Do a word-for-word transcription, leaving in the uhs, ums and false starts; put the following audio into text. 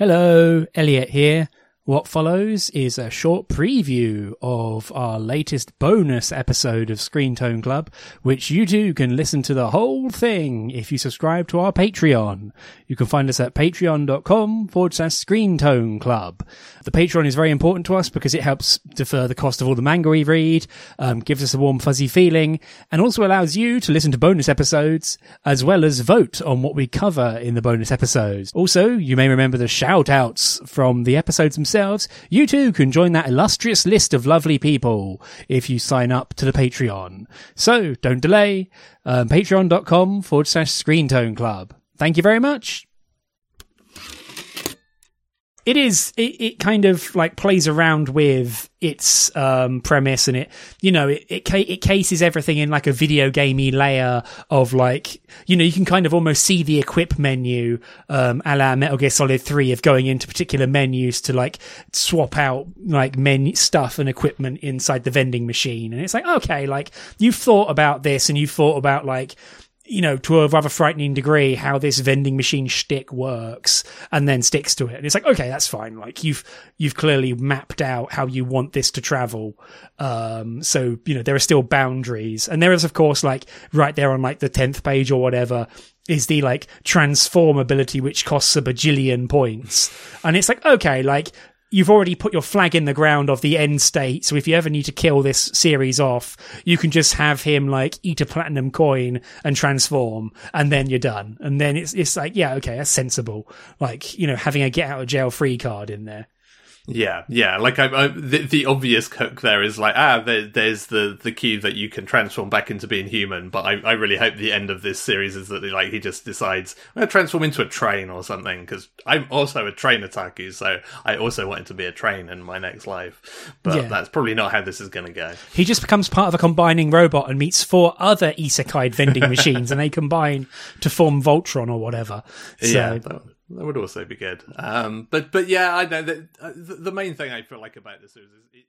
Hello, Elliot here. What follows is a short preview of our latest bonus episode of Screen Tone Club, which you too can listen to the whole thing if you subscribe to our Patreon. You can find us at patreon.com forward slash Screen Tone Club. The Patreon is very important to us because it helps defer the cost of all the manga we read, um, gives us a warm fuzzy feeling, and also allows you to listen to bonus episodes as well as vote on what we cover in the bonus episodes. Also, you may remember the shout outs from the episodes themselves. You too can join that illustrious list of lovely people if you sign up to the Patreon. So don't delay. Um, patreon.com forward slash Screen Tone Club. Thank you very much. It is, it, it kind of like plays around with its um, premise, and it, you know, it, it it cases everything in like a video gamey layer of like, you know, you can kind of almost see the equip menu um, a la Metal Gear Solid three of going into particular menus to like swap out like menu stuff and equipment inside the vending machine. And it's like, okay, like you've thought about this and you've thought about like, you know, to a rather frightening degree, how this vending machine shtick works, and then sticks to it. And it's like, okay, that's fine. Like you've, you've clearly mapped out how you want this to travel. Um, so, you know, there are still boundaries, and there is, of course, like right there on like the tenth page or whatever is the like transformability, which costs a bajillion points. And it's like, okay, like, you've already put your flag in the ground of the end state. So if you ever need to kill this series off, you can just have him like eat a platinum coin and transform, and then you're done. And then it's, it's like, yeah, okay, that's sensible. Like, you know, having a get out of jail free card in there. Yeah, yeah. Like I, I, the, the obvious hook there is like, ah, there, there's the the key that you can transform back into being human. But I, I really hope the end of this series is that they, like he just decides I'm gonna transform into a train or something, because I'm also a train otaku, so I also wanted to be a train in my next life. But yeah, that's probably not how this is gonna go. He just becomes part of a combining robot and meets four other isekai vending machines, and they combine to form Voltron or whatever. So. Yeah. That- That would also be good. Um, but, but yeah, I know that uh, the main thing I feel like about this is... It-